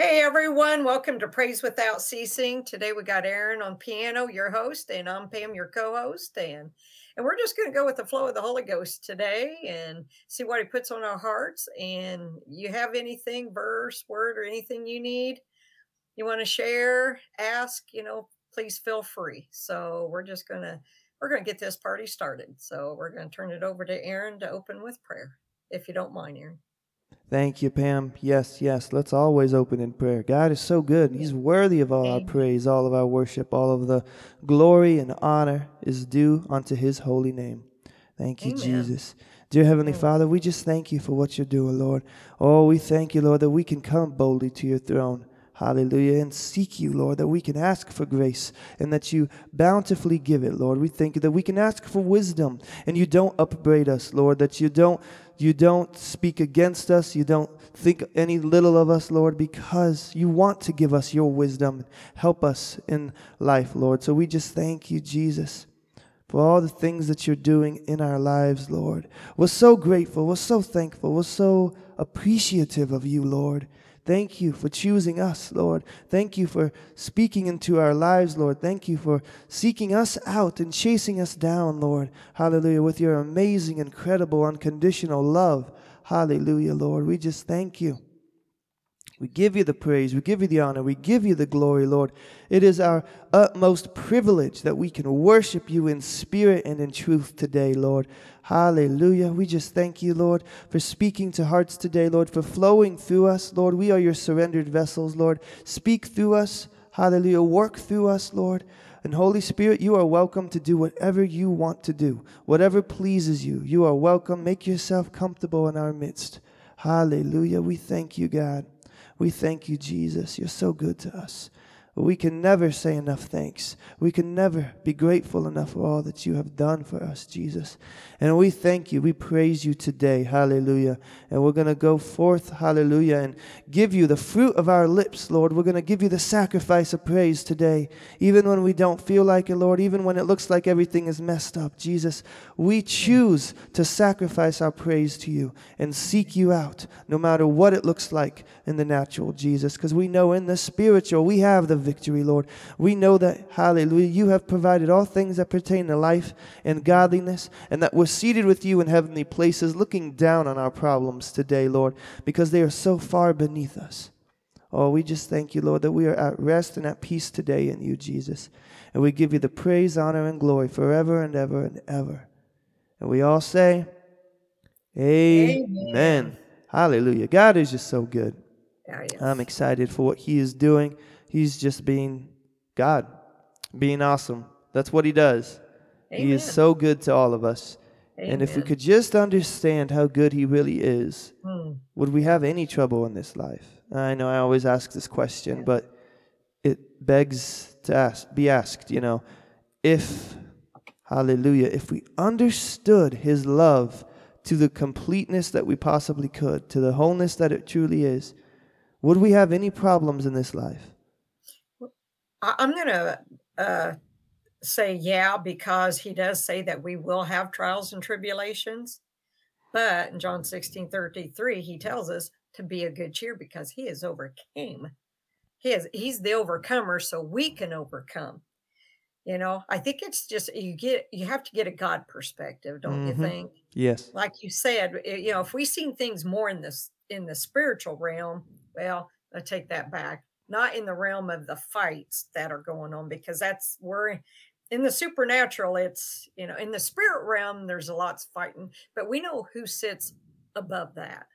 Hey everyone, welcome to Praise Without Ceasing. Today we got Aaron on piano, your host, and I'm Pam, your co-host, and we're just going to go with the flow of the Holy Ghost today and see what he puts on our hearts. And you have anything, verse, word, or anything you need, you want to share, ask, please feel free. So we're going to get this party started. So we're going to turn it over to Aaron to open with prayer, if you don't mind, Aaron. Thank you, Pam. Yes. Let's always open in prayer. God is so good. He's worthy of all our praise, all of our worship, all of the glory and honor is due unto his holy name. Thank you, Amen. Jesus. Dear Heavenly Father, we just thank you for what you're doing, Lord. Oh, we thank you, Lord, that we can come boldly to your throne. Hallelujah. And seek you, Lord, that we can ask for grace and that you bountifully give it, Lord. We thank you that we can ask for wisdom and you don't upbraid us, Lord, that you don't speak against us. You don't think any little of us, Lord, because you want to give us your wisdom. Help us in life, Lord. So we just thank you, Jesus, for all the things that you're doing in our lives, Lord. We're so grateful. We're so thankful. We're so appreciative of you, Lord. Thank you for choosing us, Lord. Thank you for speaking into our lives, Lord. Thank you for seeking us out and chasing us down, Lord. Hallelujah, with your amazing, incredible, unconditional love. Hallelujah, Lord. We just thank you. We give you the praise. We give you the honor. We give you the glory, Lord. It is our utmost privilege that we can worship you in spirit and in truth today, Lord. Hallelujah. We just thank you, Lord, for speaking to hearts today, Lord, for flowing through us, Lord. We are your surrendered vessels, Lord. Speak through us. Hallelujah. Work through us, Lord. And Holy Spirit, you are welcome to do whatever you want to do, whatever pleases you. You are welcome. Make yourself comfortable in our midst. Hallelujah. We thank you, God. We thank you, Jesus. You're so good to us. We can never say enough thanks. We can never be grateful enough for all that you have done for us, Jesus. And we thank you. We praise you today. Hallelujah. And we're going to go forth, hallelujah, and give you the fruit of our lips, Lord. We're going to give you the sacrifice of praise today. Even when we don't feel like it, Lord, even when it looks like everything is messed up, Jesus, we choose to sacrifice our praise to you and seek you out, no matter what it looks like in the natural, Jesus, because we know in the spiritual we have the victory, Lord. We know that, hallelujah, you have provided all things that pertain to life and godliness, and that we're seated with you in heavenly places, looking down on our problems today, Lord, because they are so far beneath us. Oh, we just thank you, Lord, that we are at rest and at peace today in you, Jesus. And we give you the praise, honor, and glory forever and ever and ever. And we all say, Amen. Hallelujah. God is just so good. Oh, yes. I'm excited for what he is doing. He's just being God, being awesome. That's what he does. Amen. He is so good to all of us. Amen. And if we could just understand how good he really is, would we have any trouble in this life? I know I always ask this question, but it begs to be asked, if, hallelujah, if we understood his love to the completeness that we possibly could, to the wholeness that it truly is, would we have any problems in this life? I'm going to say, because he does say that we will have trials and tribulations. But in John 16:33, he tells us to be of good cheer because he has overcame. He's the overcomer, so we can overcome. I think it's just you have to get a God perspective, don't you think? Yes. Like you said, if we've seen things more in the spiritual realm, well, I take that back. Not in the realm of the fights that are going on, because we're in the supernatural. It's, in the spirit realm, there's a lot fighting, but we know who sits above that.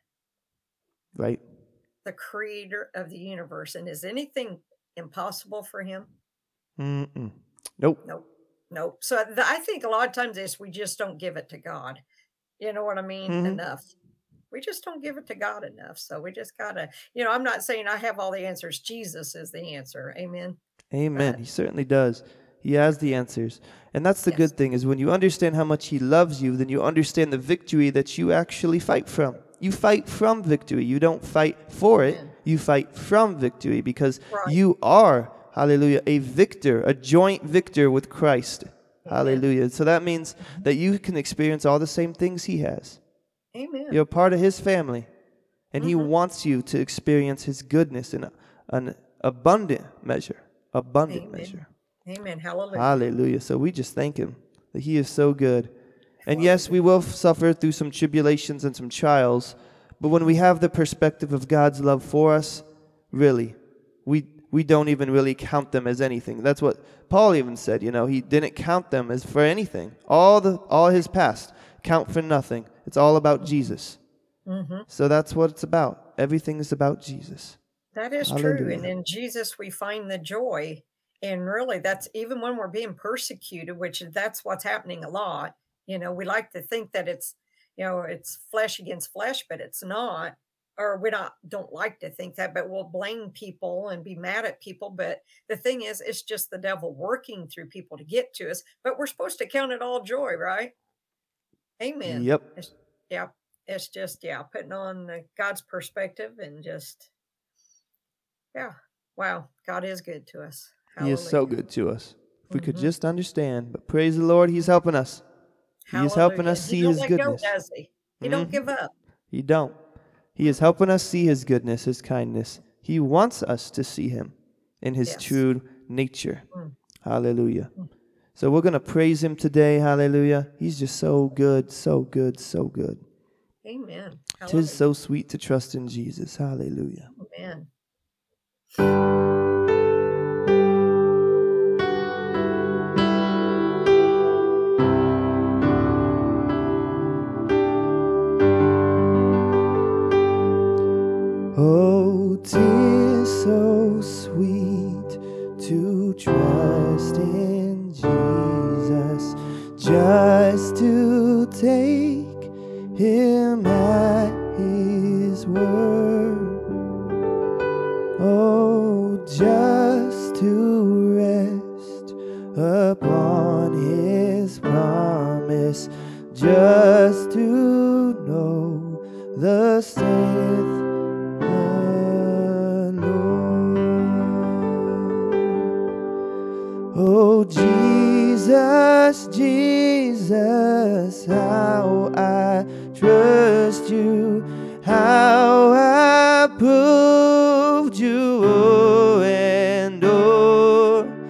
Right. The creator of the universe. And is anything impossible for him? Nope. So I think a lot of times we just don't give it to God. You know what I mean? Enough. We just don't give it to God enough. So we just got to, I'm not saying I have all the answers. Jesus is the answer. Amen. But he certainly does. He has the answers. And that's the good thing is when you understand how much he loves you, then you understand the victory that you actually fight from. You fight from victory. You don't fight for it. You fight from victory because you are, hallelujah, a victor, a joint victor with Christ. Amen. Hallelujah. So that means that you can experience all the same things he has. Amen. You're part of his family, and he wants you to experience his goodness and an abundant measure. Abundant Amen. Measure. Amen. Hallelujah. Hallelujah. So we just thank Him that He is so good. And Hallelujah. Yes, we will suffer through some tribulations and some trials, but when we have the perspective of God's love for us, really, we don't even really count them as anything. That's what Paul even said, you know, he didn't count them as for anything. All his past count for nothing. It's all about Jesus. Mm-hmm. So that's what it's about. Everything is about Jesus. That is Hallelujah. True. And in Jesus, we find the joy. And really, that's even when we're being persecuted, which that's what's happening a lot. You know, we like to think that it's, you know, it's flesh against flesh, but it's not. Or we don't like to think that, but we'll blame people and be mad at people. But the thing is, it's just the devil working through people to get to us. But we're supposed to count it all joy, right? Amen. Yep. It's just, putting on God's perspective and just, wow, God is good to us. Hallelujah. He is so good to us. If we could just understand, but praise the Lord, He's helping us. Hallelujah. He is helping us see His goodness. Go, does he? He don't give up. He don't. He is helping us see His goodness, His kindness. He wants us to see Him in His true nature. Hallelujah. So we're going to praise Him today. Hallelujah. He's just so good, so good, so good. Amen. Hallelujah. 'Tis so sweet to trust in Jesus. Hallelujah. Amen. Oh, 'tis so sweet to trust in Jesus, just to take Him at His word. Oh, just to rest upon His promise, just to know the saith. Oh, Jesus, Jesus, how I trust You, how I proved You o'er and o'er. Jesus, Jesus, precious Jesus, oh, for grace to trust You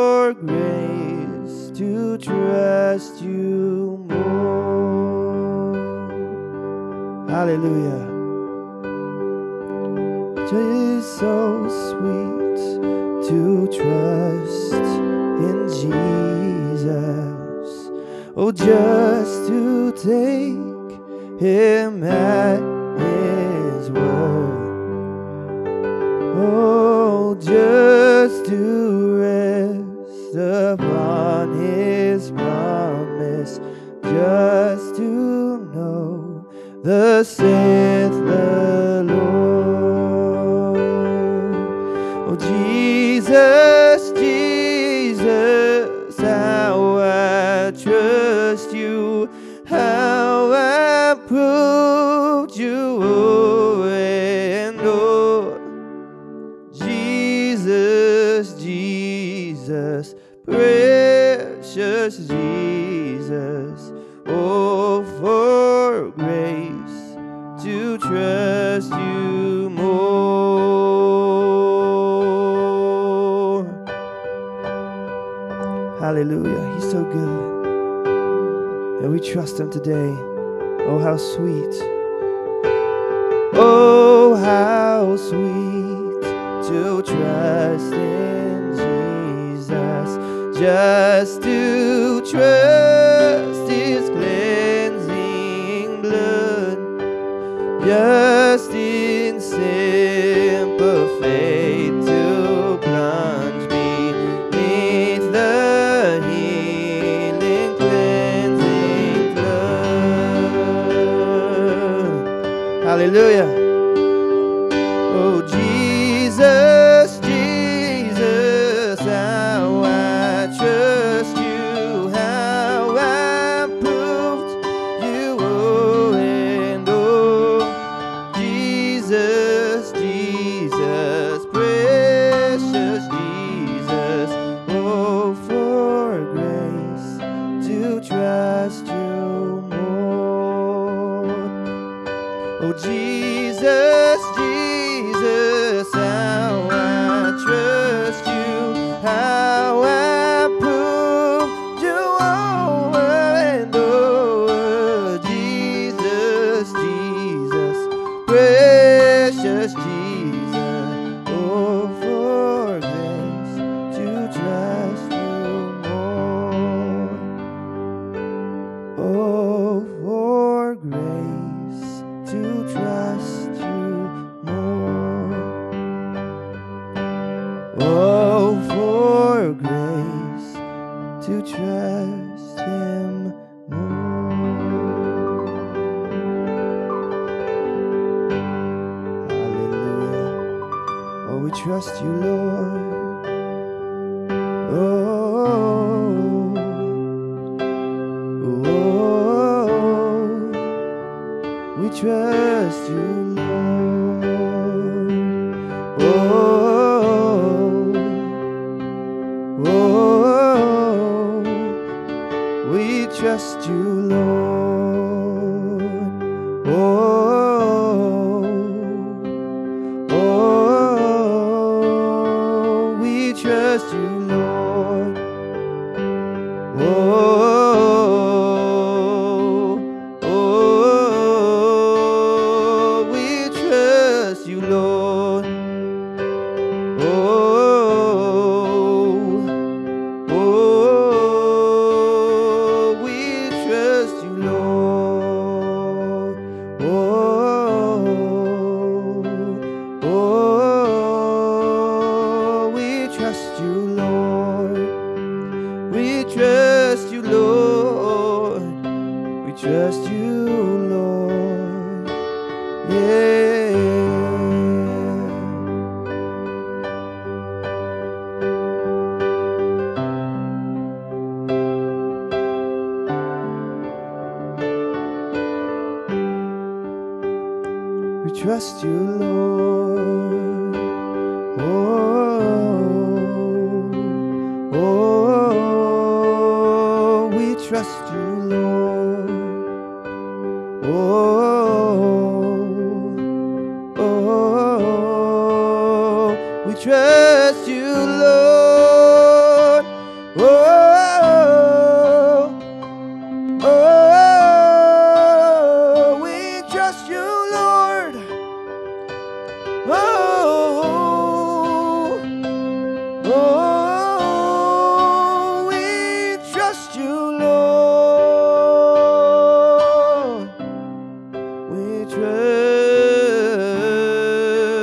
more. Hallelujah. 'Tis so sweet to trust in Jesus. Oh, just to take Him at His word. Oh, just to rest upon His promise, just to know. Thus saith the Lord. Oh, Jesus, Jesus, how I trust You, how I proved You o'er and o'er. Jesus, Jesus, precious Jesus, oh, for grace to trust You more. Hallelujah. He's so good. And we trust Him today. Oh, how sweet. Oh, how sweet to trust in Jesus, just to trust His cleansing blood, just in simple faith to plunge beneath the healing, cleansing flood. Hallelujah. Oh, Jesus, Jesus, how I trust You. trust you more. Oh Jesus, Jesus, how I trust you, how I prove you over and over. Jesus, Jesus, precious Jesus. Oh, for grace to trust Him more. Hallelujah. Oh, we trust you, Lord. Oh, oh, oh, we trust you, Lord. Oh. Trust you, Lord. Oh, oh, oh, we trust you, Lord. Oh, oh, oh, we trust you, Lord. Oh. Trust you, Lord, yeah. We trust you, Lord. Oh, oh, oh, we trust you, Lord. Oh, oh, oh, we trust you, Lord. Oh, oh, oh, we trust you, Lord. Oh, oh, oh,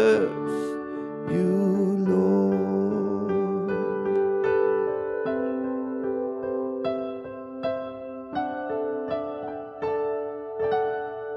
we trust you, Lord.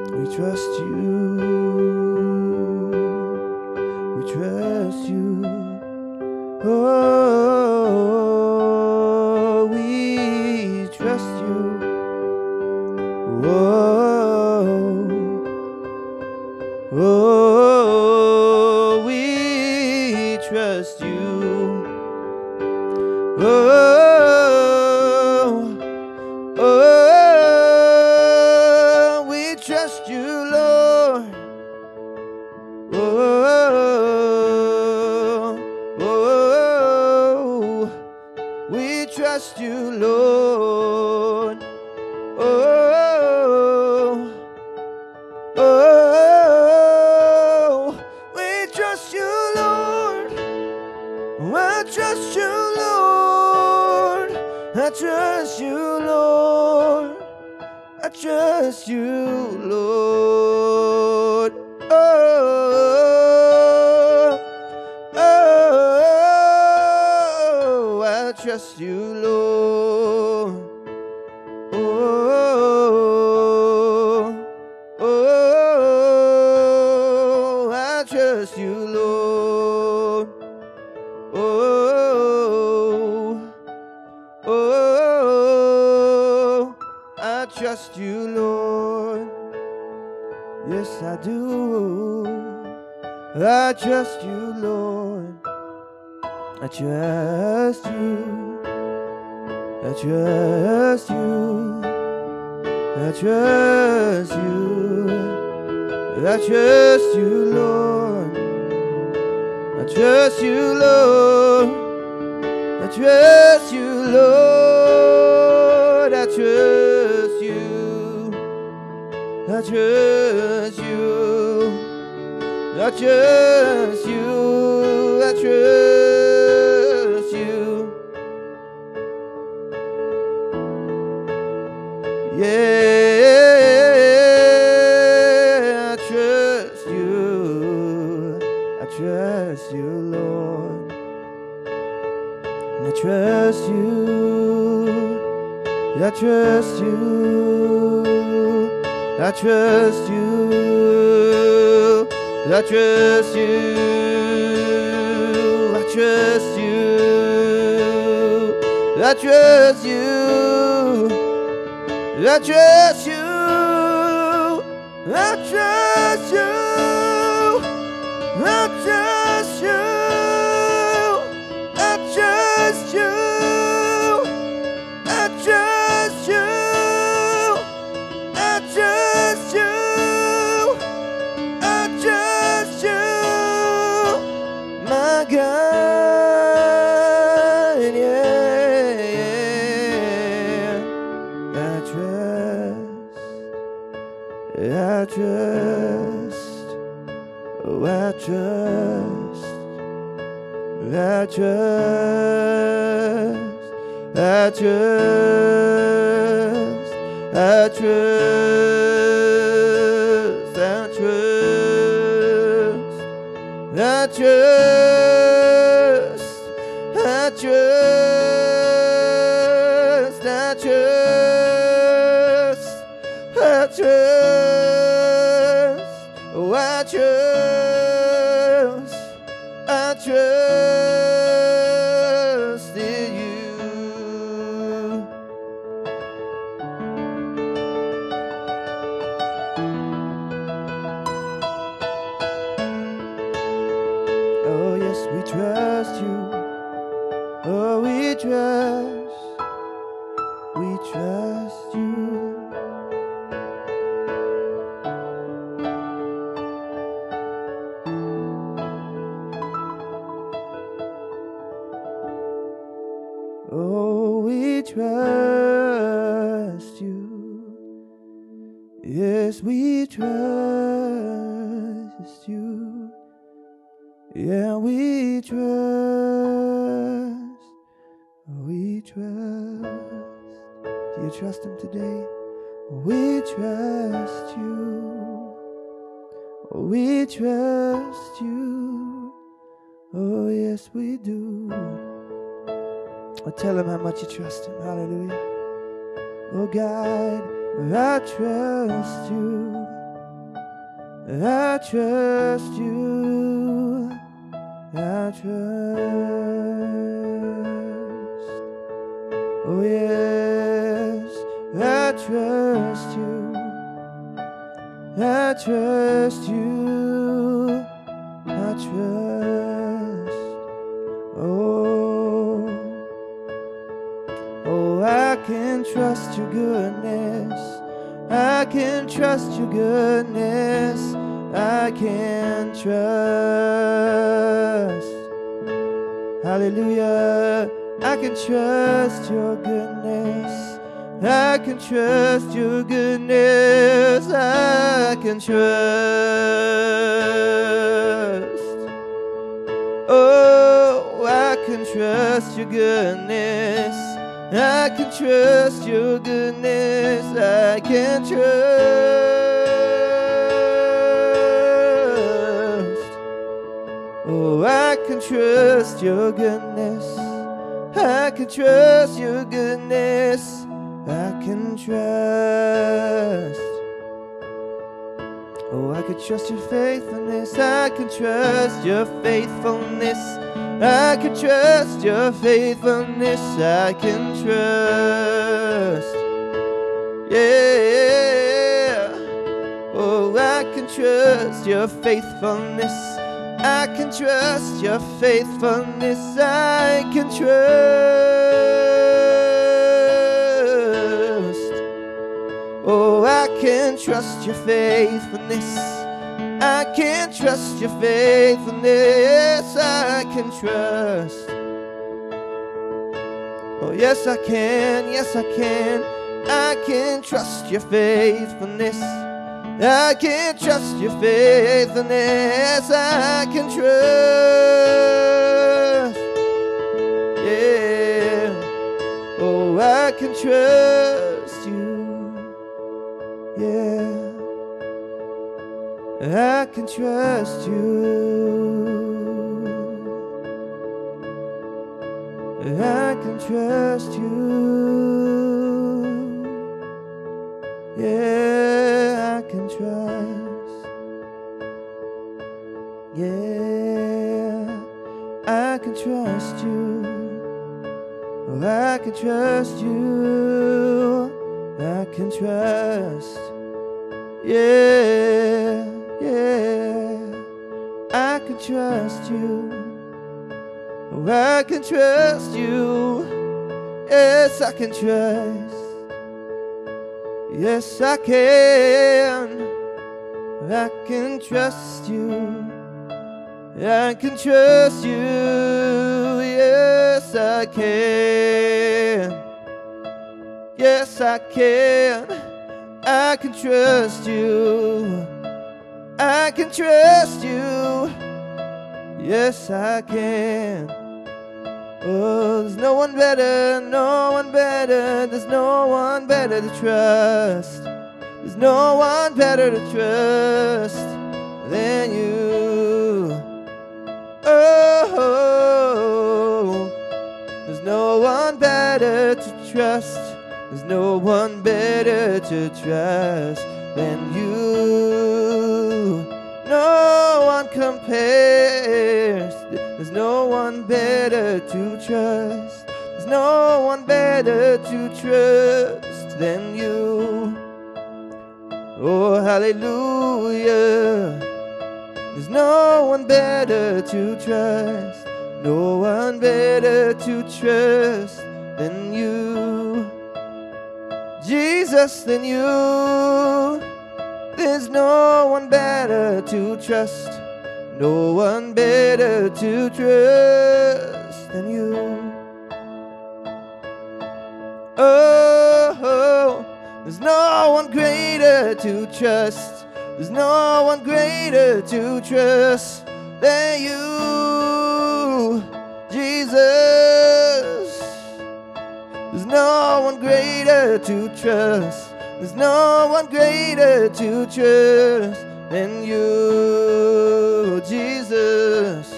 We trust you, we trust you, oh, we trust you, oh, oh, we trust you, oh. We trust you, Lord. Oh, oh, oh, we trust you, Lord. I trust you, Lord. I trust you, Lord. I trust you, Lord. Oh. I trust you, Lord. Oh, oh, oh, oh, I trust you, Lord. Oh, oh, oh, I trust you, Lord. Yes, I do. I trust you, Lord. I trust you. I trust you. I trust you. I trust you, Lord. I trust you, Lord. I trust you, Lord. I trust you. I trust you. I trust you. I trust you. Yeah. I trust you, I trust you, I trust you, I trust you, I trust you, I trust you, I trust you, I trust you, I trust you. You trust him, hallelujah. Oh God, I trust you. I trust you. I trust. Oh yes, I trust you. I trust you. I trust. Oh. I can trust your goodness. I can trust your goodness. I can trust. Hallelujah. I can trust your goodness. I can trust your goodness. I can trust. Oh, I can trust your goodness. I can trust your goodness. I can trust. Oh, I can trust your goodness. I can trust your goodness. I can trust. Oh, I could trust your faithfulness, I could trust your faithfulness, I could trust your faithfulness, I can trust, yeah. Oh, I can trust your faithfulness, I can trust your faithfulness, I can trust. Oh, I can trust your faithfulness, I can trust your faithfulness, I can trust. Oh, yes I can, yes I can, I can trust your faithfulness, I can trust your faithfulness, I can trust, yeah. Oh, I can trust you, yeah. I can trust you, I can trust you, yeah. I can trust, yeah. I can trust you. Oh, I can trust you. I can trust, yeah, yeah. I can trust you. Oh, I can trust you. Yes, I can trust. Yes, I can trust you, I can trust you, yes, I can. Yes, I can trust you, I can trust you, yes, I can. Oh, there's no one better, no one better, there's no one better to trust. There's no one better to trust than you. Oh, there's no one better to trust. There's no one better to trust than you. No one compares. There's no one better to trust. There's no one better to trust than you. Oh, hallelujah. There's no one better to trust. No one better to trust than you. Jesus, than you. There's no one better to trust, no one better to trust than you. Oh, there's no one greater to trust, there's no one greater to trust than you, Jesus. There's no one greater to trust. There's no one greater to trust than you, Jesus.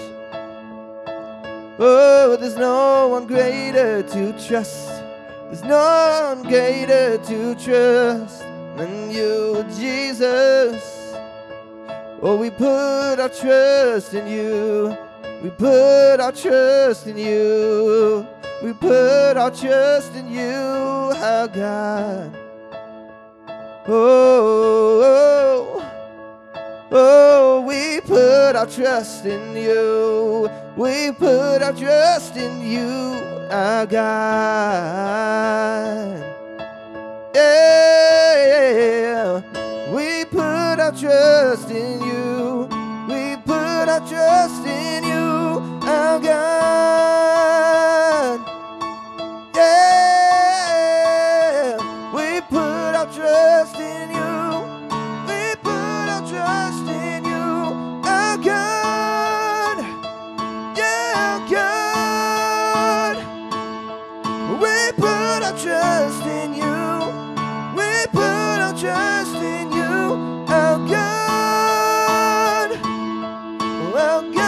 Oh, there's no one greater to trust. There's no one greater to trust than you, Jesus. Oh, we put our trust in you. We put our trust in you. We put our trust in you, our God. Oh, oh, oh, we put our trust in you. We put our trust in you, our God. Yeah, we put our trust in you. We put our trust in you, our God. Yeah. Trust in you, we put our trust in you, our God, yeah, our God. We put our trust in you, we put our trust in you, our God, our God.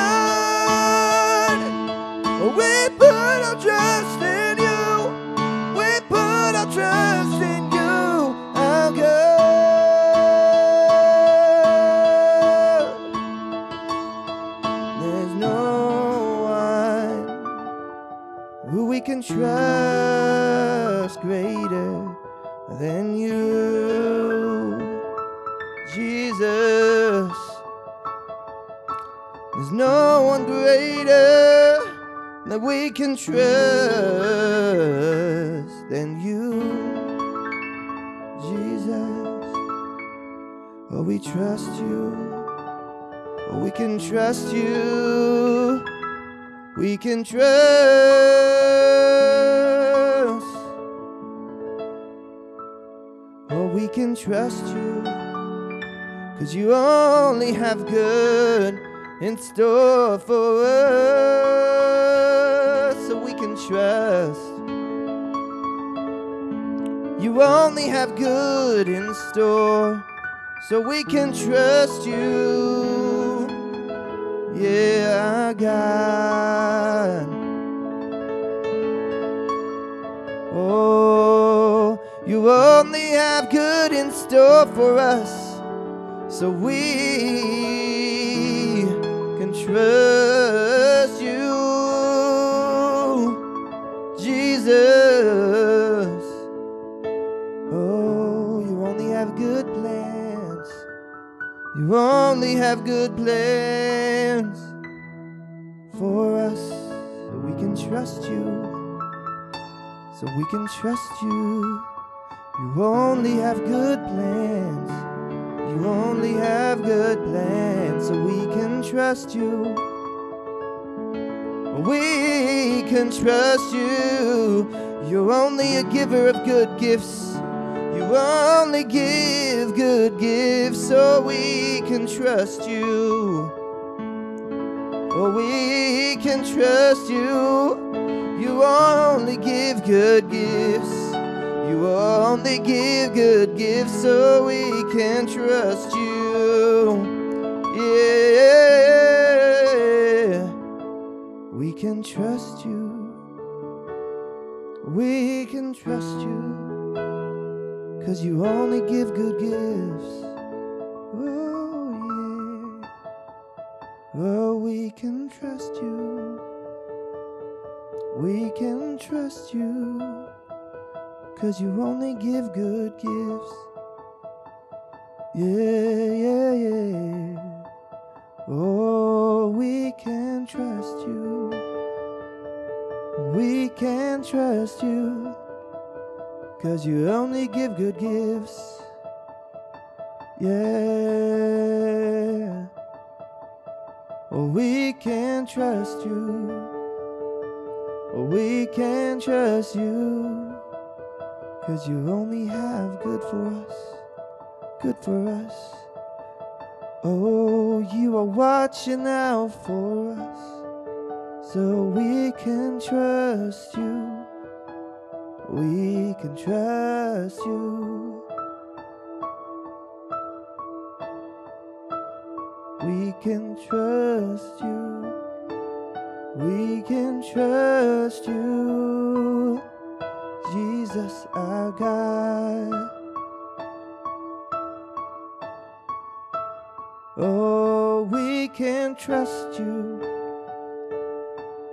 there's no one who we can trust greater than you, Jesus. There's no one greater that we can trust than you, Jesus. Oh, we trust you. Oh, we can trust you. We can trust. Oh, we can trust you. 'Cause you only have good in store for us, so we can trust. You only have good in store, so we can trust you. Yeah, our God. Oh, you only have good in store for us, so we can trust you, Jesus. Oh, you only have good plans. You only have good plans for us, so we can trust you. So we can trust you. You only have good plans. You only have good plans, so we can trust you. We can trust you. You're only a giver of good gifts. You only give good gifts, so we can trust you. Oh, we can trust you. You only give good gifts. You only give good gifts, so we can trust you. Yeah, we can trust you. We can trust you. 'Cause you only give good gifts. Oh, yeah. Oh, we can trust you. We can trust you. 'Cause you only give good gifts. Yeah, yeah, yeah. Oh, we can trust you. We can trust you. 'Cause you only give good gifts. Yeah. Oh, we can trust you. Oh, we can trust you. 'Cause you only have good for us, good for us. Oh, you are watching out for us, so we can trust you. We can trust you. We can trust you. We can trust you. Jesus, our God. Oh, we can trust you.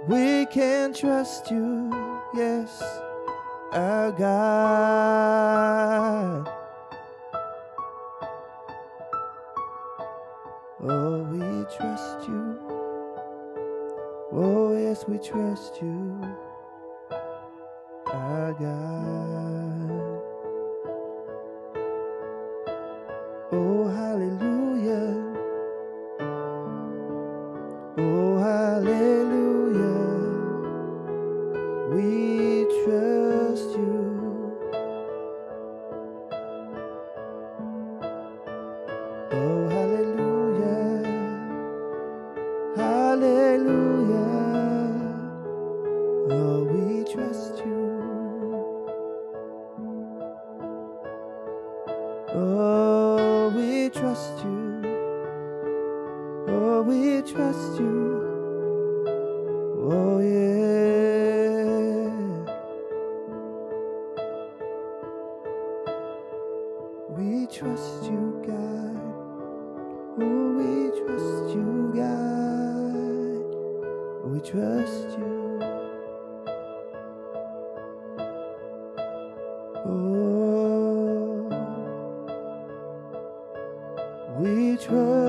We can trust you, yes, our God. Oh, we trust you. Oh, yes, we trust you. Our God. Oh, hallelujah. Oh, hallelujah. We trust you. Oh, hallelujah. Hallelujah. Oh, we trust you. Oh, we trust you. Oh, we trust you. Oh, yeah. We trust you, God. Oh, we trust you, God. we trust you. Oh, we trust you.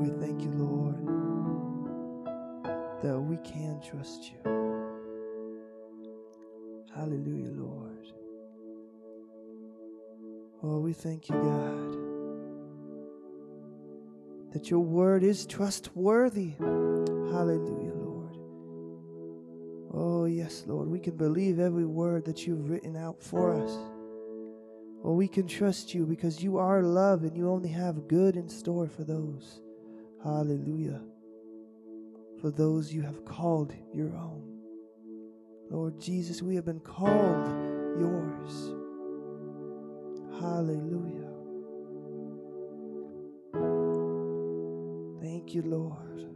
We thank you, Lord, that we can trust you. Hallelujah, Lord. Oh, we thank you, God, that your word is trustworthy. Hallelujah, Lord. Oh, yes, Lord, we can believe every word that you've written out for us. Oh, we can trust you because you are love and you only have good in store for those. Hallelujah. For those you have called your own. Lord Jesus, we have been called yours. Hallelujah. Thank you, Lord.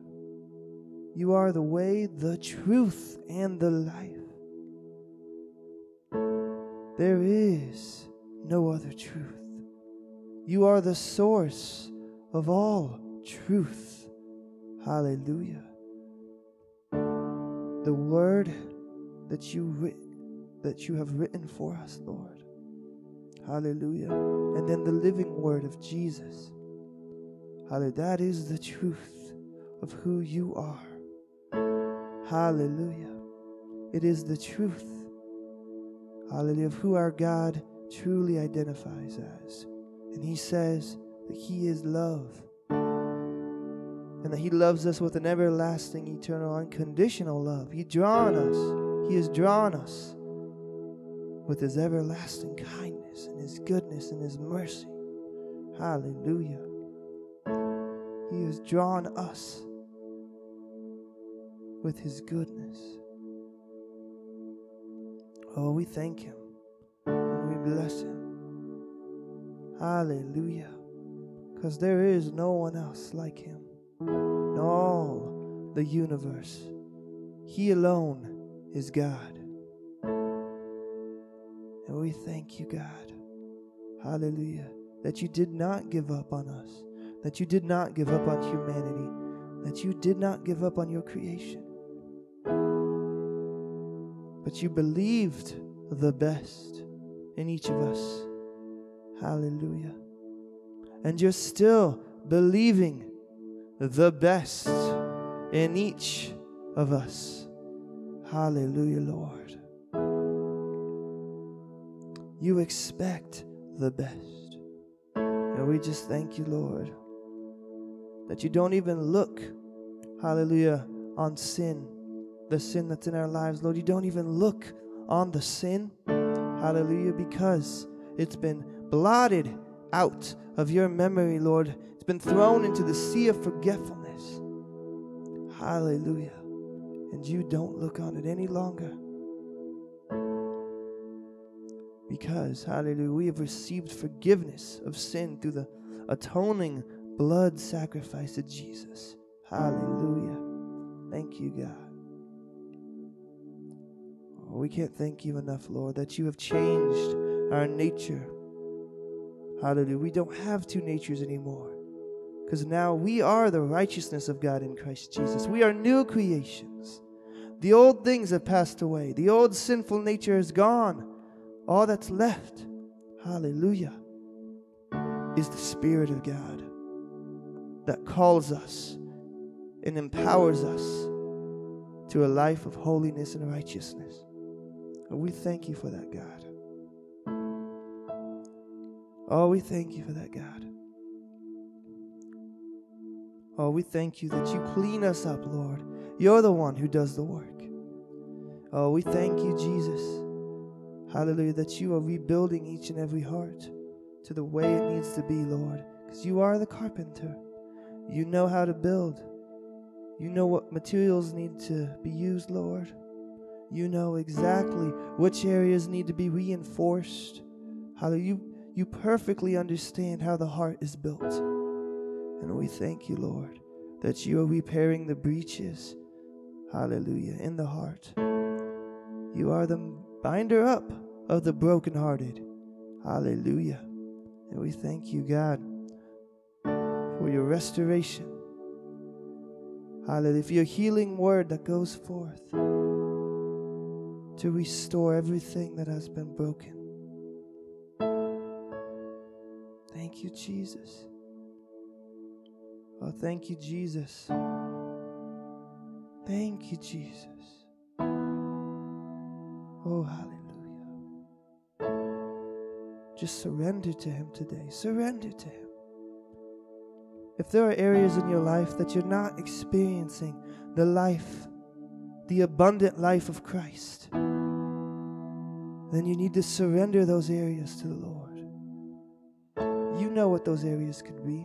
You are the way, the truth, and the life. There is no other truth. You are the source of all truth. Hallelujah. The word that you have written for us, Lord. Hallelujah. And then the living word of Jesus. Hallelujah. That is the truth of who you are. Hallelujah. It is the truth. Hallelujah. Of who our God truly identifies as. And he says that he is love. And that he loves us with an everlasting, eternal, unconditional love. He has drawn us with his everlasting kindness and his goodness and his mercy. Hallelujah. He has drawn us with his goodness. Oh, we thank him and we bless him. Hallelujah. Because there is no one else like him. In all the universe, he alone is God. And we thank you, God. Hallelujah. That you did not give up on us. That you did not give up on humanity. That you did not give up on your creation. But you believed the best in each of us. Hallelujah. And you're still believing the best in each of us. Hallelujah, Lord. You expect the best. And we just thank you, Lord, that you don't even look, hallelujah, on sin, the sin that's in our lives, Lord. You don't even look on the sin, hallelujah, because it's been blotted out of your memory, Lord. It's been thrown into the sea of forgetfulness. Hallelujah. And you don't look on it any longer. Because, hallelujah, we have received forgiveness of sin through the atoning blood sacrifice of Jesus. Hallelujah. Thank you, God. Oh, we can't thank you enough, Lord, that you have changed our nature. Hallelujah. We don't have two natures anymore. Because now we are the righteousness of God in Christ Jesus. We are new creations. The old things have passed away. The old sinful nature is gone. All that's left, hallelujah, is the Spirit of God that calls us and empowers us to a life of holiness and righteousness. And we thank you for that, God. Oh, we thank you for that, God. Oh, we thank you that you clean us up, Lord. You're the one who does the work. Oh, we thank you, Jesus. Hallelujah, that you are rebuilding each and every heart to the way it needs to be, Lord. Because you are the carpenter. You know how to build. You know what materials need to be used, Lord. You know exactly which areas need to be reinforced. Hallelujah. You perfectly understand how the heart is built. And we thank you, Lord, that you are repairing the breaches, hallelujah, in the heart. You are the binder up of the brokenhearted, hallelujah. And we thank you, God, for your restoration. Hallelujah, for your healing word that goes forth to restore everything that has been broken. Thank you, Jesus. Oh, thank you, Jesus. Thank you, Jesus. Oh, hallelujah. Just surrender to Him today. Surrender to Him. If there are areas in your life that you're not experiencing the life, the abundant life of Christ, then you need to surrender those areas to the Lord. You know what those areas could be.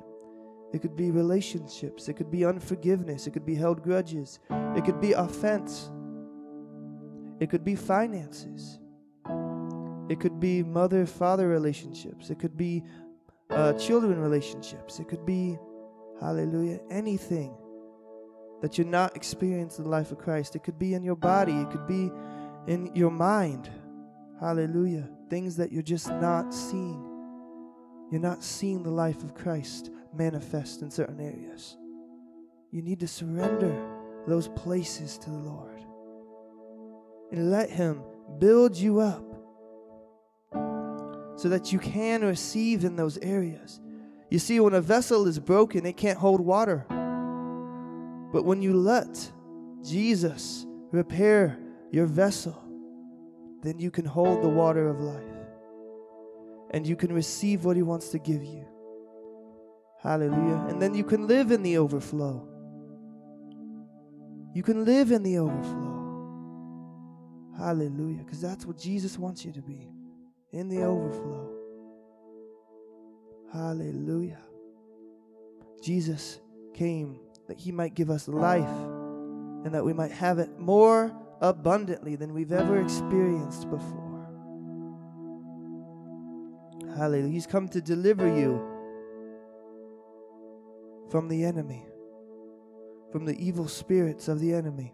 It could be relationships. It could be unforgiveness. It could be held grudges. It could be offense. It could be finances. It could be mother-father relationships. It could be children relationships. It could be, hallelujah, anything that you're not experiencing the life of Christ. It could be in your body. It could be in your mind. Hallelujah. Things that you're just not seeing. You're not seeing the life of Christ manifest in certain areas. You need to surrender those places to the Lord and let Him build you up so that you can receive in those areas. You see, when a vessel is broken, it can't hold water. But when you let Jesus repair your vessel, then you can hold the water of life and you can receive what He wants to give you. Hallelujah. And then you can live in the overflow. You can live in the overflow. Hallelujah. Because that's what Jesus wants you to be. In the overflow. Hallelujah. Jesus came that He might give us life and that we might have it more abundantly than we've ever experienced before. Hallelujah. He's come to deliver you from the enemy, from the evil spirits of the enemy.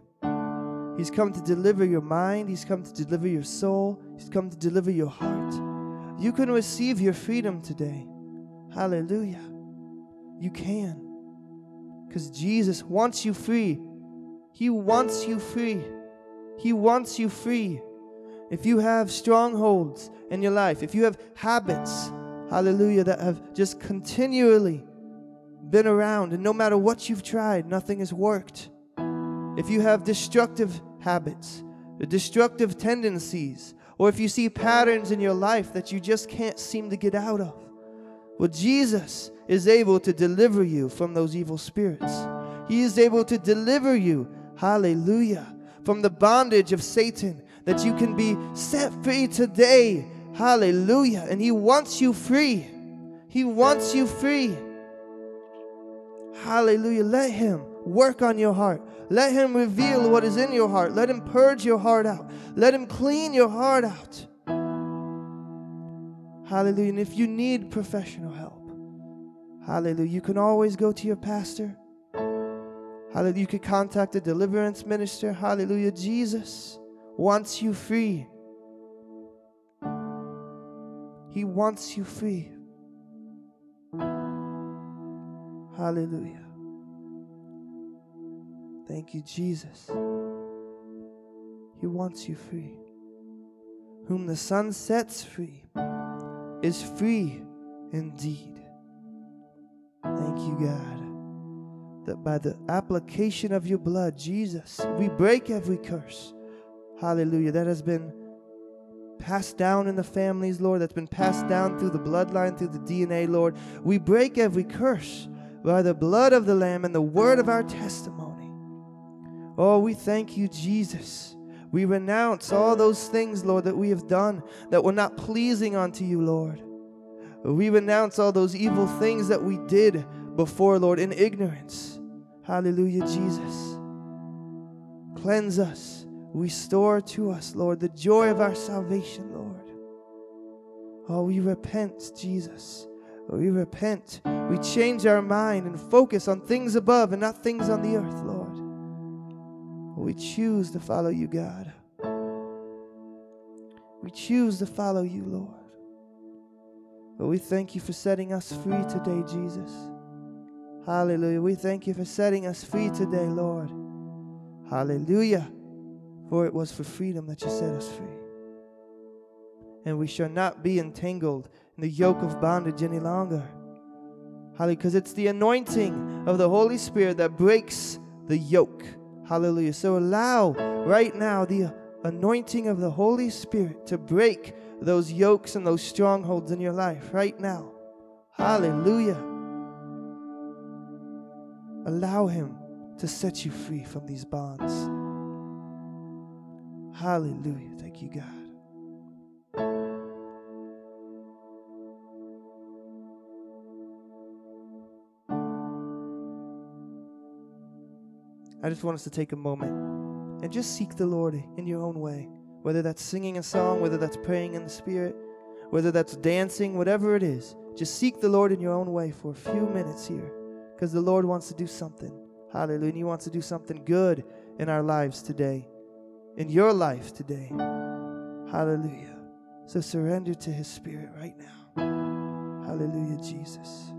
He's come to deliver your mind. He's come to deliver your soul. He's come to deliver your heart. You can receive your freedom today. Hallelujah. You can. Because Jesus wants you free. He wants you free. He wants you free. If you have strongholds in your life, if you have habits, hallelujah, that have just continually been around, and no matter what you've tried, nothing has worked. If you have destructive habits, destructive tendencies, or if you see patterns in your life that you just can't seem to get out of, well, Jesus is able to deliver you from those evil spirits. He is able to deliver you, hallelujah, from the bondage of Satan, that you can be set free today, hallelujah, and He wants you free. He wants you free. Hallelujah. Let Him work on your heart. Let Him reveal what is in your heart. Let Him purge your heart out. Let Him clean your heart out. Hallelujah. And if you need professional help, hallelujah, you can always go to your pastor. Hallelujah. You can contact a deliverance minister. Hallelujah. Jesus wants you free. He wants you free. Hallelujah. Thank you, Jesus. He wants you free. Whom the sun sets free is free indeed. Thank you, God, that by the application of your blood, Jesus, we break every curse. Hallelujah. That has been passed down in the families, Lord. That's been passed down through the bloodline, through the DNA, Lord. We break every curse by the blood of the Lamb and the word of our testimony. Oh, we thank you, Jesus. We renounce all those things, Lord, that we have done that were not pleasing unto you, Lord. We renounce all those evil things that we did before, Lord, in ignorance. Hallelujah, Jesus. Cleanse us. Restore to us, Lord, the joy of our salvation, Lord. Oh, we repent, Jesus. Oh, we repent. We change our mind and focus on things above and not things on the earth, Lord. Oh, we choose to follow you, God. We choose to follow you, Lord. Oh, we thank you for setting us free today, Jesus. Hallelujah. We thank you for setting us free today, Lord. Hallelujah. For it was for freedom that you set us free. And we shall not be entangled in the yoke of bondage any longer. Hallelujah. Because it's the anointing of the Holy Spirit that breaks the yoke. Hallelujah. So allow right now the anointing of the Holy Spirit to break those yokes and those strongholds in your life right now. Hallelujah. Allow him to set you free from these bonds. Hallelujah. Thank you, God. I just want us to take a moment and just seek the Lord in your own way, whether that's singing a song, whether that's praying in the Spirit, whether that's dancing, whatever it is. Just seek the Lord in your own way for a few minutes here, because the Lord wants to do something. Hallelujah. And he wants to do something good in our lives today. In your life today. Hallelujah. So surrender to his Spirit right now. Hallelujah, Jesus.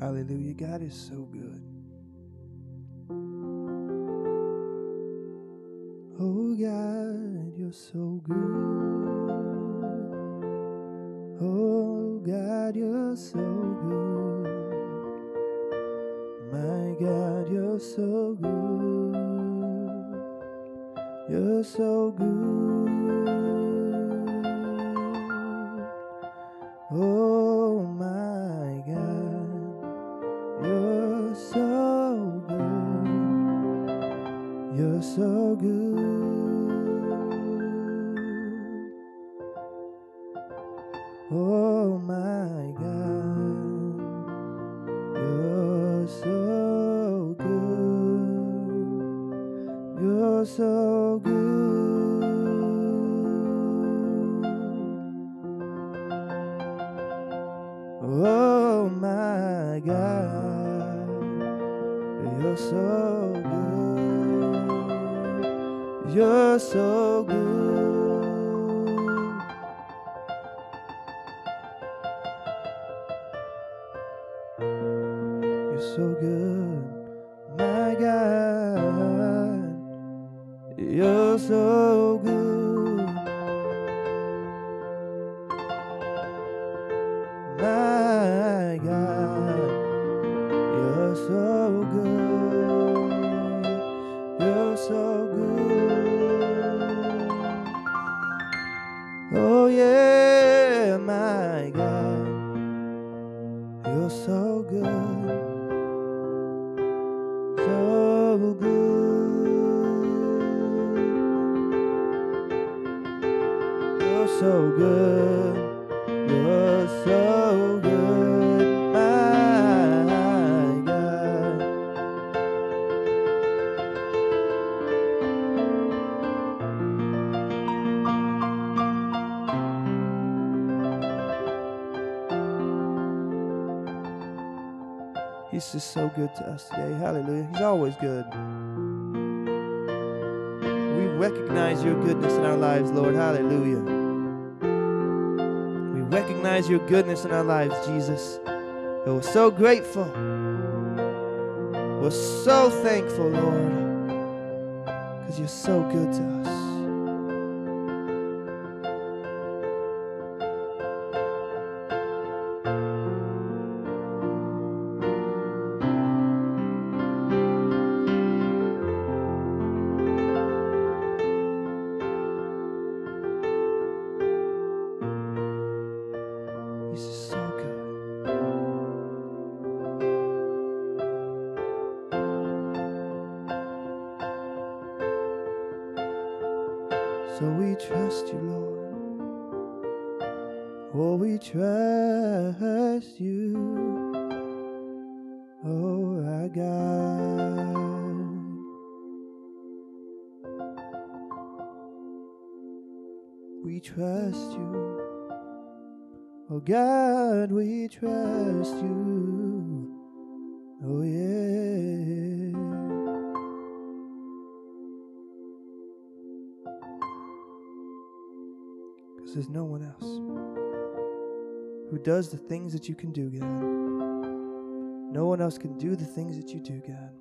Hallelujah. God is so good. Oh God, you're so good. Oh God, you're so good. My God, you're so good. You're so good. Oh my God, you're so good. You're so good. Oh my God, you're so good, you're so good. Oh my God, you're so good, you're so good. So good, my God, you're so good, my God, you're so good, you're so good. Oh yeah, my God, you're so good. So good. You're so good. You're so good, my God. He's just so good to us today. Hallelujah. He's always good. We recognize your goodness in our lives, Lord. Hallelujah. We recognize your goodness in our lives, Jesus. And we're so grateful. We're so thankful, Lord, because you're so good to us. So we trust you, Lord. Oh, we trust you, oh, our God. We trust you, oh God, we trust you, oh yeah. There's no one else who does the things that you can do, God. No one else can do the things that you do, God.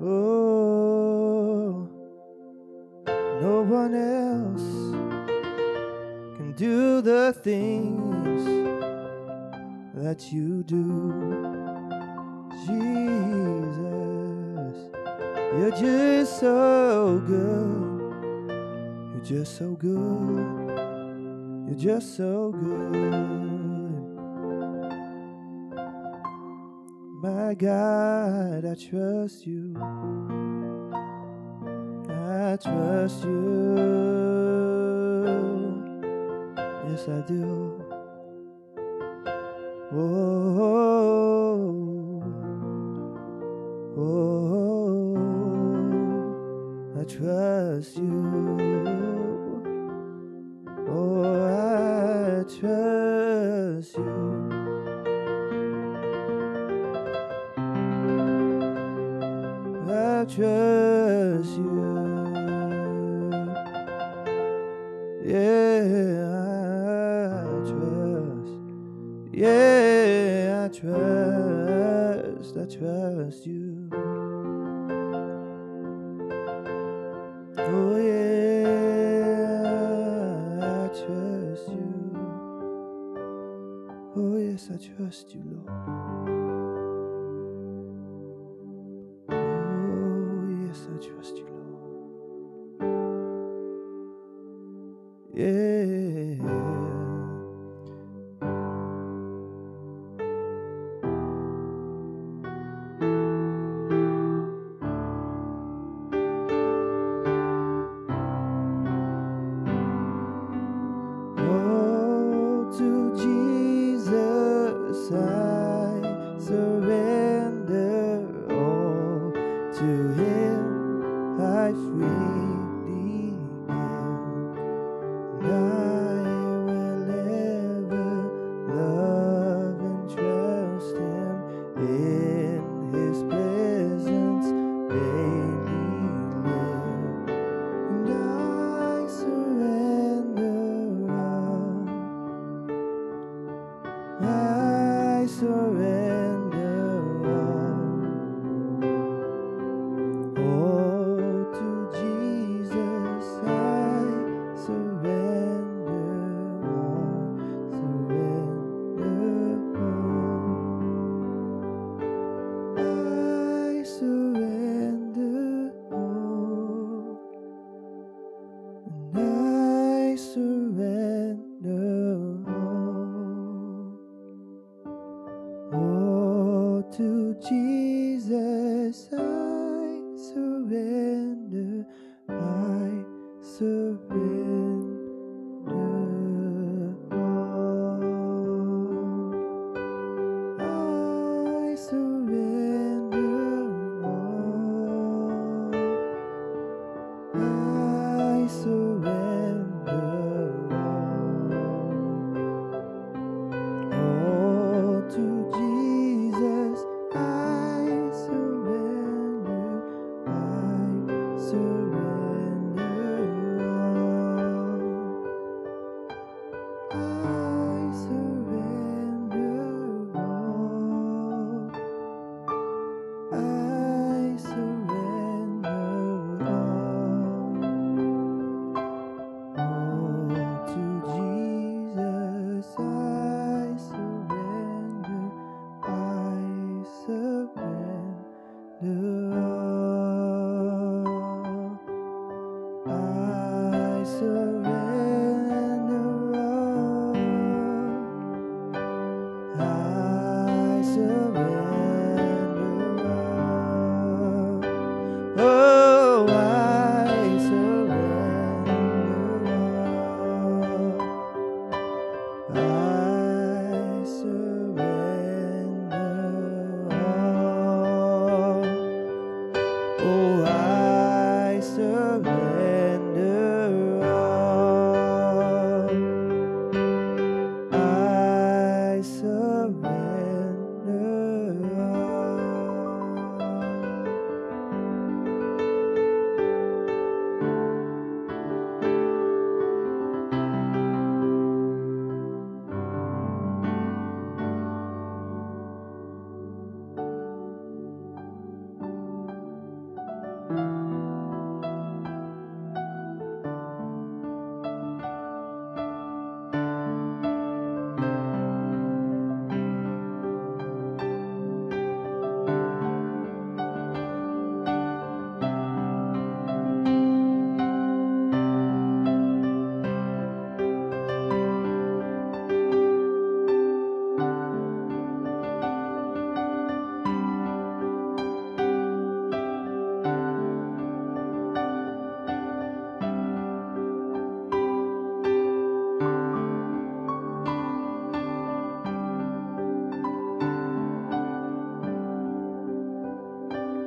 Oh, no one else can do the things that you do, Jesus. You're just so good. You're just so good. You're just so good. My God, I trust you. I trust you. Yes, I do. Oh, oh. I trust you, oh, I trust you. I trust you, yeah. Yeah, I trust you. Oh yeah, I trust you. Oh yes, I trust you, Lord. Oh yes, I trust you, Lord. Yeah.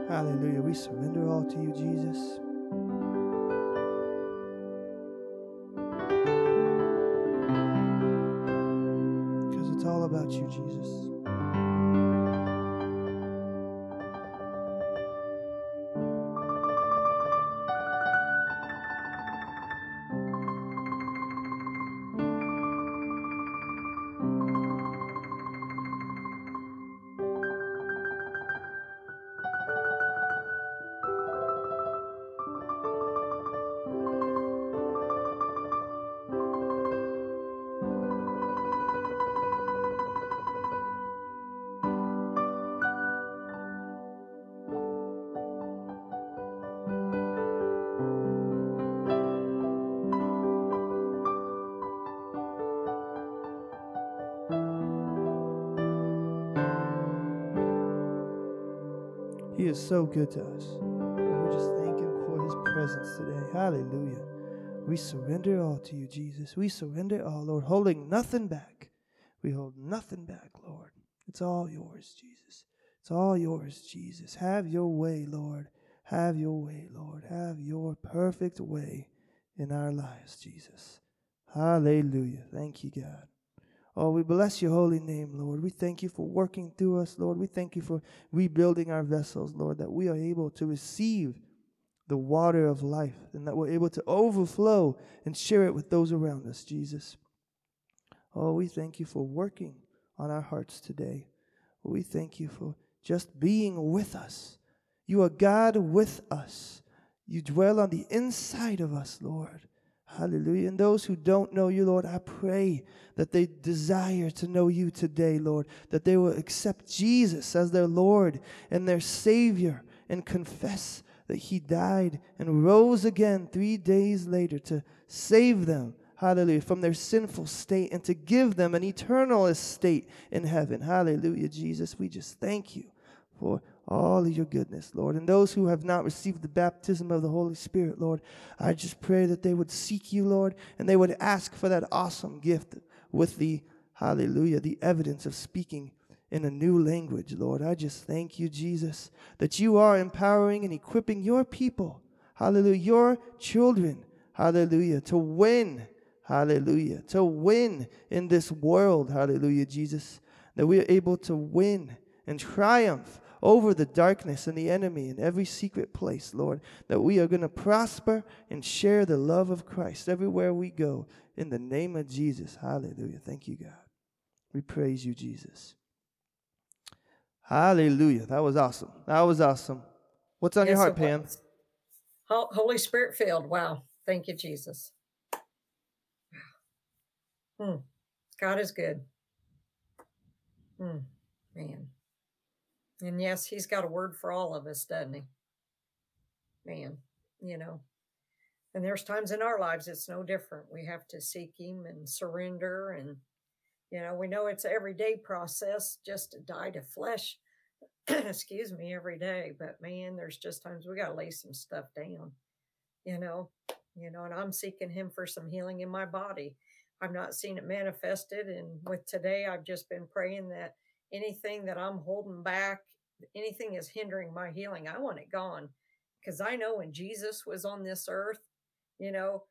Hallelujah. We surrender all to you, Jesus. Because it's all about you, Jesus. is so good to us. We just thank Him for His presence today. Hallelujah. We surrender all to You, Jesus. We surrender all, Lord, holding nothing back. We hold nothing back, Lord. It's all Yours, Jesus. It's all Yours, Jesus. Have Your way, Lord. Have Your way, Lord. Have Your perfect way in our lives, Jesus. Hallelujah. Thank You, God. Oh, we bless Your holy name, Lord. We thank You for working through us, Lord. We thank You for rebuilding our vessels, Lord, that we are able to receive the water of life and that we're able to overflow and share it with those around us, Jesus. Oh, we thank You for working on our hearts today. We thank You for just being with us. You are God with us. You dwell on the inside of us, Lord. Hallelujah. And those who don't know You, Lord, I pray that they desire to know You today, Lord, that they will accept Jesus as their Lord and their Savior and confess that He died and rose again 3 days later to save them, hallelujah, from their sinful state and to give them an eternal estate in heaven. Hallelujah, Jesus. We just thank You for all of Your goodness, Lord. And those who have not received the baptism of the Holy Spirit, Lord, I just pray that they would seek You, Lord, and they would ask for that awesome gift with the, hallelujah, the evidence of speaking in a new language, Lord. I just thank You, Jesus, that You are empowering and equipping Your people, hallelujah, Your children, hallelujah, to win, hallelujah, to win in this world, hallelujah, Jesus, that we are able to win and triumph over the darkness and the enemy in every secret place, Lord, that we are going to prosper and share the love of Christ everywhere we go in the name of Jesus. Hallelujah. Thank You, God. We praise You, Jesus. Hallelujah. That was awesome. That was awesome. What's on your heart, Pam? Holy Spirit filled. Wow. Thank You, Jesus. God is good. Man. And yes, He's got a word for all of us, doesn't He? Man, you know. And there's times in our lives it's no different. We have to seek Him and surrender. And, you know, we know it's an everyday process just to die to flesh, excuse me, every day. But, man, there's just times we got to lay some stuff down, you know. And I'm seeking Him for some healing in my body. I've not seen it manifested. And with today, I've just been praying that anything that I'm holding back, anything is hindering my healing, I want it gone. Because I know when Jesus was on this earth, you know,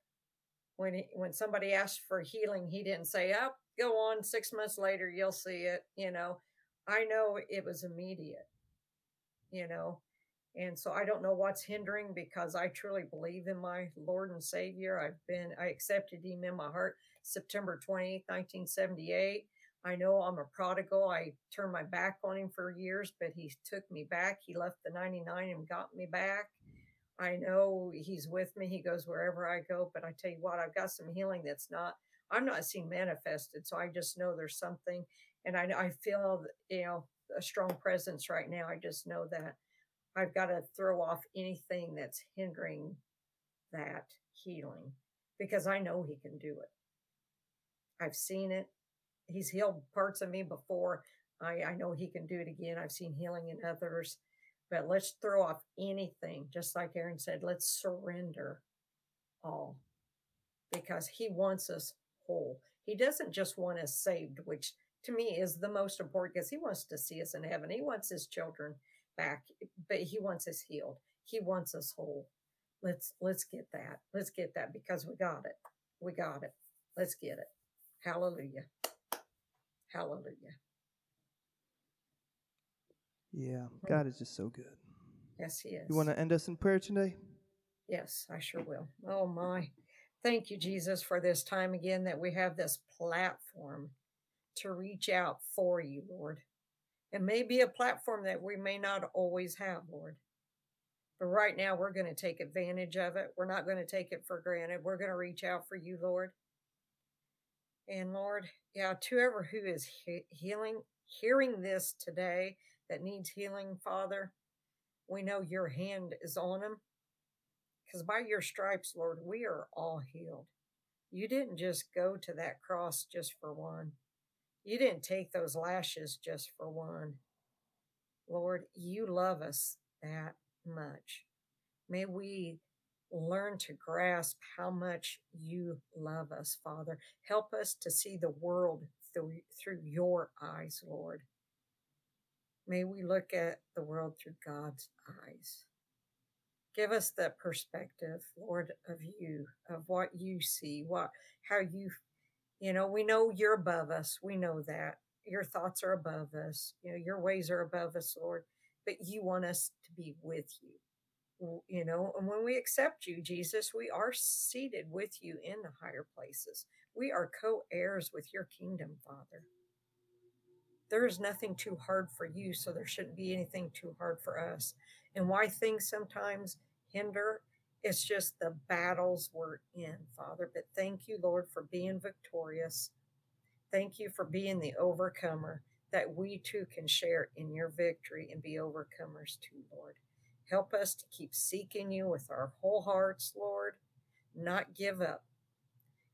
when somebody asked for healing, He didn't say, oh, go on, 6 months later, you'll see it. You know, I know it was immediate, you know. And so I don't know what's hindering, because I truly believe in my Lord and Savior. I accepted Him in my heart, September 28, 1978. I know I'm a prodigal. I turned my back on Him for years, but He took me back. He left the 99 and got me back. I know He's with me. He goes wherever I go. But I tell you what, I've got some healing I'm not seeing manifested. So I just know there's something. And I feel, you know, a strong presence right now. I just know that I've got to throw off anything that's hindering that healing, because I know He can do it. I've seen it. He's healed parts of me before. I know He can do it again. I've seen healing in others. But let's throw off anything. Just like Aaron said, let's surrender all. Because He wants us whole. He doesn't just want us saved, which to me is the most important, because He wants to see us in heaven. He wants His children back, but He wants us healed. He wants us whole. Let's get that. Let's get that, because we got it. We got it. Let's get it. Hallelujah. Hallelujah. Yeah, God is just so good. Yes, He is. You want to end us in prayer today? Yes, I sure will. Oh, my. Thank You, Jesus, for this time again that we have this platform to reach out for You, Lord. It may be a platform that we may not always have, Lord. But right now, we're going to take advantage of it. We're not going to take it for granted. We're going to reach out for You, Lord. And Lord, yeah, to whoever who is hearing this today that needs healing, Father, we know Your hand is on them, because by Your stripes, Lord, we are all healed. You didn't just go to that cross just for one. You didn't take those lashes just for one. Lord, You love us that much. May we learn to grasp how much you love us, Father. Help us to see the world through your eyes, Lord. May we look at the world through God's eyes. Give us the perspective, Lord, of you, of what you see, how you we know you're above us. We know that. Your thoughts are above us. Your ways are above us, Lord. But you want us to be with you. And when we accept you, Jesus, we are seated with you in the higher places. We are co-heirs with your kingdom, Father. There is nothing too hard for you, so there shouldn't be anything too hard for us. And why things sometimes hinder, it's just the battles we're in, Father. But thank you, Lord, for being victorious. Thank you for being the overcomer, that we too can share in your victory and be overcomers too, Lord. Help us to keep seeking you with our whole hearts, Lord, not give up,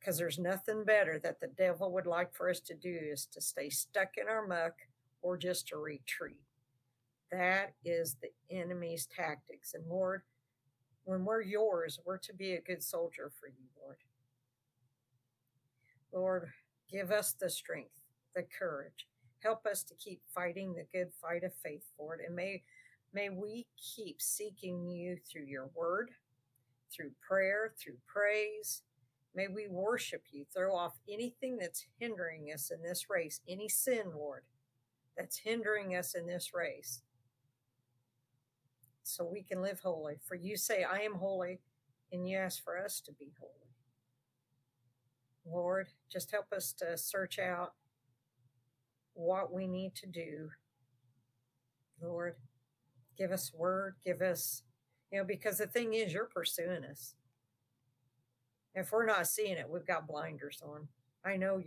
because there's nothing better that the devil would like for us to do is to stay stuck in our muck or just to retreat. That is the enemy's tactics. And Lord, when we're yours, we're to be a good soldier for you, Lord. Lord, give us the strength, the courage. Help us to keep fighting the good fight of faith, Lord, and may we keep seeking you through your word, through prayer, through praise. May we worship you, throw off anything that's hindering us in this race, any sin, Lord, that's hindering us in this race, so we can live holy. For you say, I am holy, and you ask for us to be holy. Lord, just help us to search out what we need to do, Lord. Give us word, because the thing is, you're pursuing us. If we're not seeing it, we've got blinders on. I know,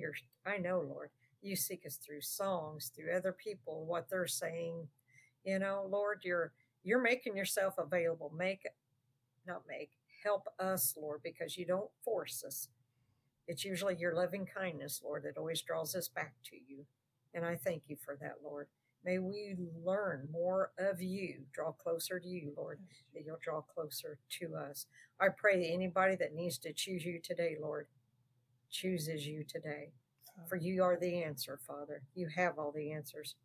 Lord, you seek us through songs, through other people, what they're saying. Lord, you're making yourself available. Help us, Lord, because you don't force us. It's usually your loving kindness, Lord, that always draws us back to you. And I thank you for that, Lord. May we learn more of you, draw closer to you, Lord, that you'll draw closer to us. I pray that anybody that needs to choose you today, Lord, chooses you today. For you are the answer, Father. You have all the answers.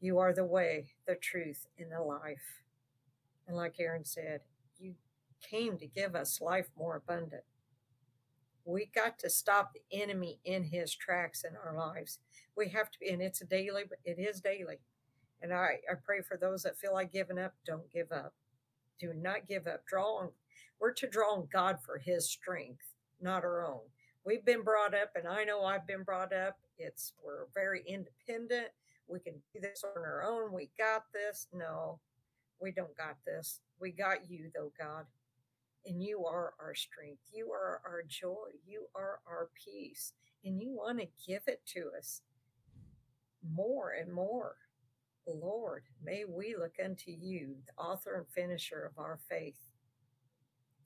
You are the way, the truth, and the life. And like Aaron said, you came to give us life more abundant. We got to stop the enemy in his tracks in our lives. We have to, and it is daily. And I pray for those that feel like giving up, don't give up. Do not give up. We're to draw on God for his strength, not our own. We've been brought up, and I know I've been brought up. We're very independent. We can do this on our own. We got this. No, we don't got this. We got you though, God. And you are our strength. You are our joy. You are our peace. And you want to give it to us more and more. Lord, may we look unto you, the author and finisher of our faith,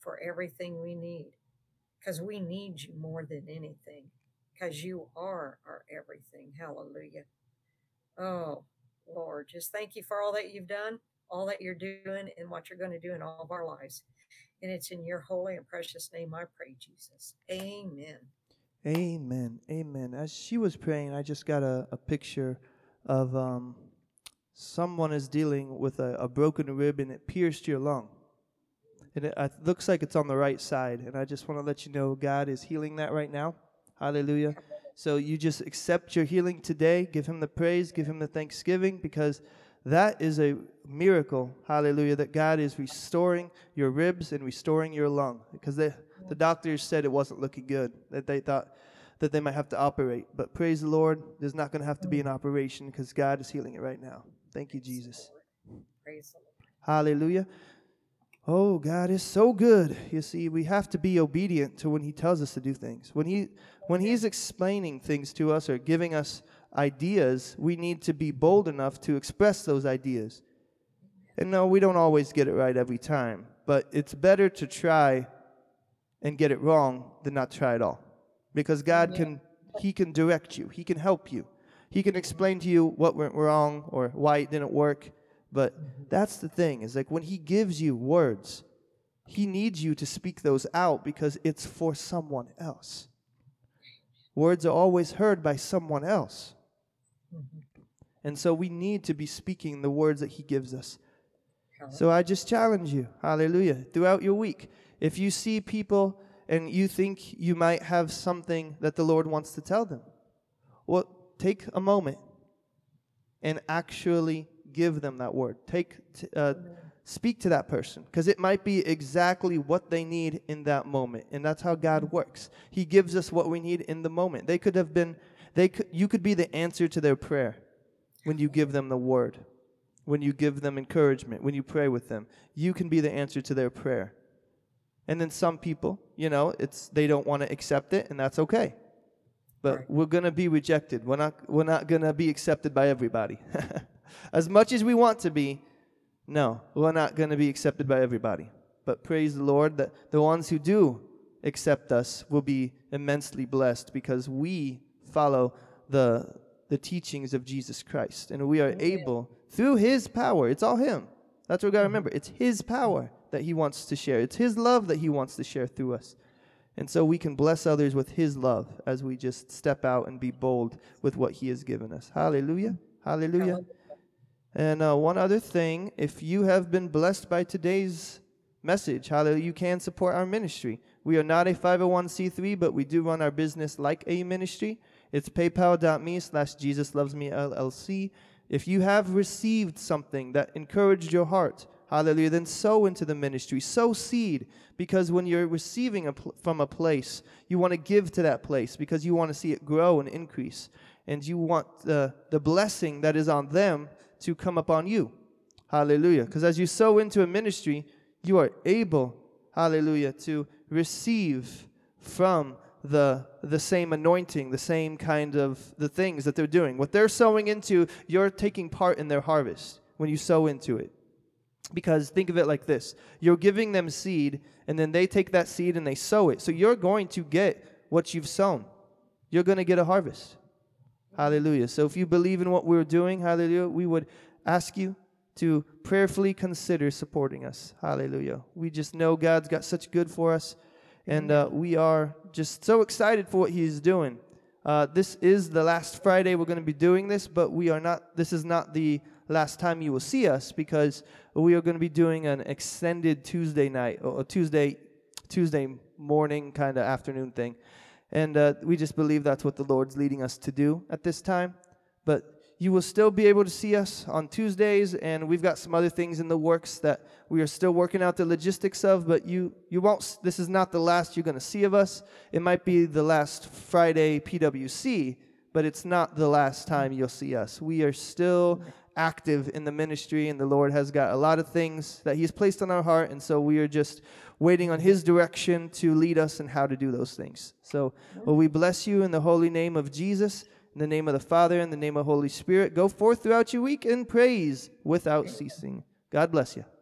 for everything we need. Because we need you more than anything. Because you are our everything. Hallelujah. Oh, Lord, just thank you for all that you've done, all that you're doing, and what you're going to do in all of our lives. And it's in your holy and precious name I pray, Jesus. Amen. Amen. Amen. As she was praying, I just got a picture of someone is dealing with a broken rib, and it pierced your lung. And it looks like it's on the right side. And I just want to let you know God is healing that right now. Hallelujah. So you just accept your healing today. Give him the praise. Give him the thanksgiving, because that is a miracle, hallelujah, that God is restoring your ribs and restoring your lung, because the doctors said it wasn't looking good, that they thought that they might have to operate. But praise the Lord, there's not going to have to be an operation, because God is healing it right now. Thank you, Jesus. Praise the Lord. Hallelujah. Oh, God is so good. You see, we have to be obedient to when he tells us to do things. When he's explaining things to us or giving us ideas, we need to be bold enough to express those ideas. And no, we don't always get it right every time, but it's better to try and get it wrong than not try at all, because God can direct you. He can help you. He can explain to you what went wrong or why it didn't work, But that's the thing, is like when he gives you words, he needs you to speak those out because it's for someone else. Words are always heard by someone else. And so we need to be speaking the words that he gives us. So I just challenge you, hallelujah, throughout your week. If you see people and you think you might have something that the Lord wants to tell them, well, take a moment and actually give them that word. Speak to that person, because it might be exactly what they need in that moment. And that's how God works. He gives us what we need in the moment. They could have been, you could be the answer to their prayer when you give them the word, when you give them encouragement, when you pray with them. You can be the answer to their prayer. And then some people, they don't want to accept it, and that's okay. But We're going to be rejected. We're not going to be accepted by everybody. As much as we want to be, no, we're not going to be accepted by everybody. But praise the Lord that the ones who do accept us will be immensely blessed, because we follow the teachings of Jesus Christ. And we are able, through His power, it's all Him. That's what we got to remember. It's His power that He wants to share. It's His love that He wants to share through us. And so we can bless others with His love as we just step out and be bold with what He has given us. Hallelujah. Hallelujah. And one other thing, if you have been blessed by today's message, hallelujah, you can support our ministry. We are not a 501c3, but we do run our business like a ministry. It's paypal.me/JesusLovesMeLLC. If you have received something that encouraged your heart, hallelujah, then sow into the ministry. Sow seed, because when you're receiving from a place, you want to give to that place because you want to see it grow and increase. And you want the blessing that is on them to come upon you. Hallelujah. Because as you sow into a ministry, you are able, hallelujah, to receive from the same anointing, the same kind of the things that they're doing. What they're sowing into, you're taking part in their harvest when you sow into it. Because think of it like this. You're giving them seed, and then they take that seed and they sow it. So you're going to get what you've sown. You're going to get a harvest. Hallelujah. So if you believe in what we're doing, hallelujah, we would ask you to prayerfully consider supporting us. Hallelujah. We just know God's got such good for us, and we are just so excited for what He's doing. This is the last Friday we're going to be doing this, but this is not the last time you will see us, because we are going to be doing an extended Tuesday night, or Tuesday morning kind of afternoon thing. And we just believe that's what the Lord's leading us to do at this time. But you will still be able to see us on Tuesdays, and we've got some other things in the works that we are still working out the logistics of, but you won't. This is not the last you're going to see of us. It might be the last Friday PWC, but it's not the last time you'll see us. We are still active in the ministry, and the Lord has got a lot of things that He's placed on our heart, and so we are just waiting on His direction to lead us in how to do those things. So, well, we bless you in the holy name of Jesus, in the name of the Father, in the name of Holy Spirit. Go forth throughout your week and praise without ceasing. God bless you.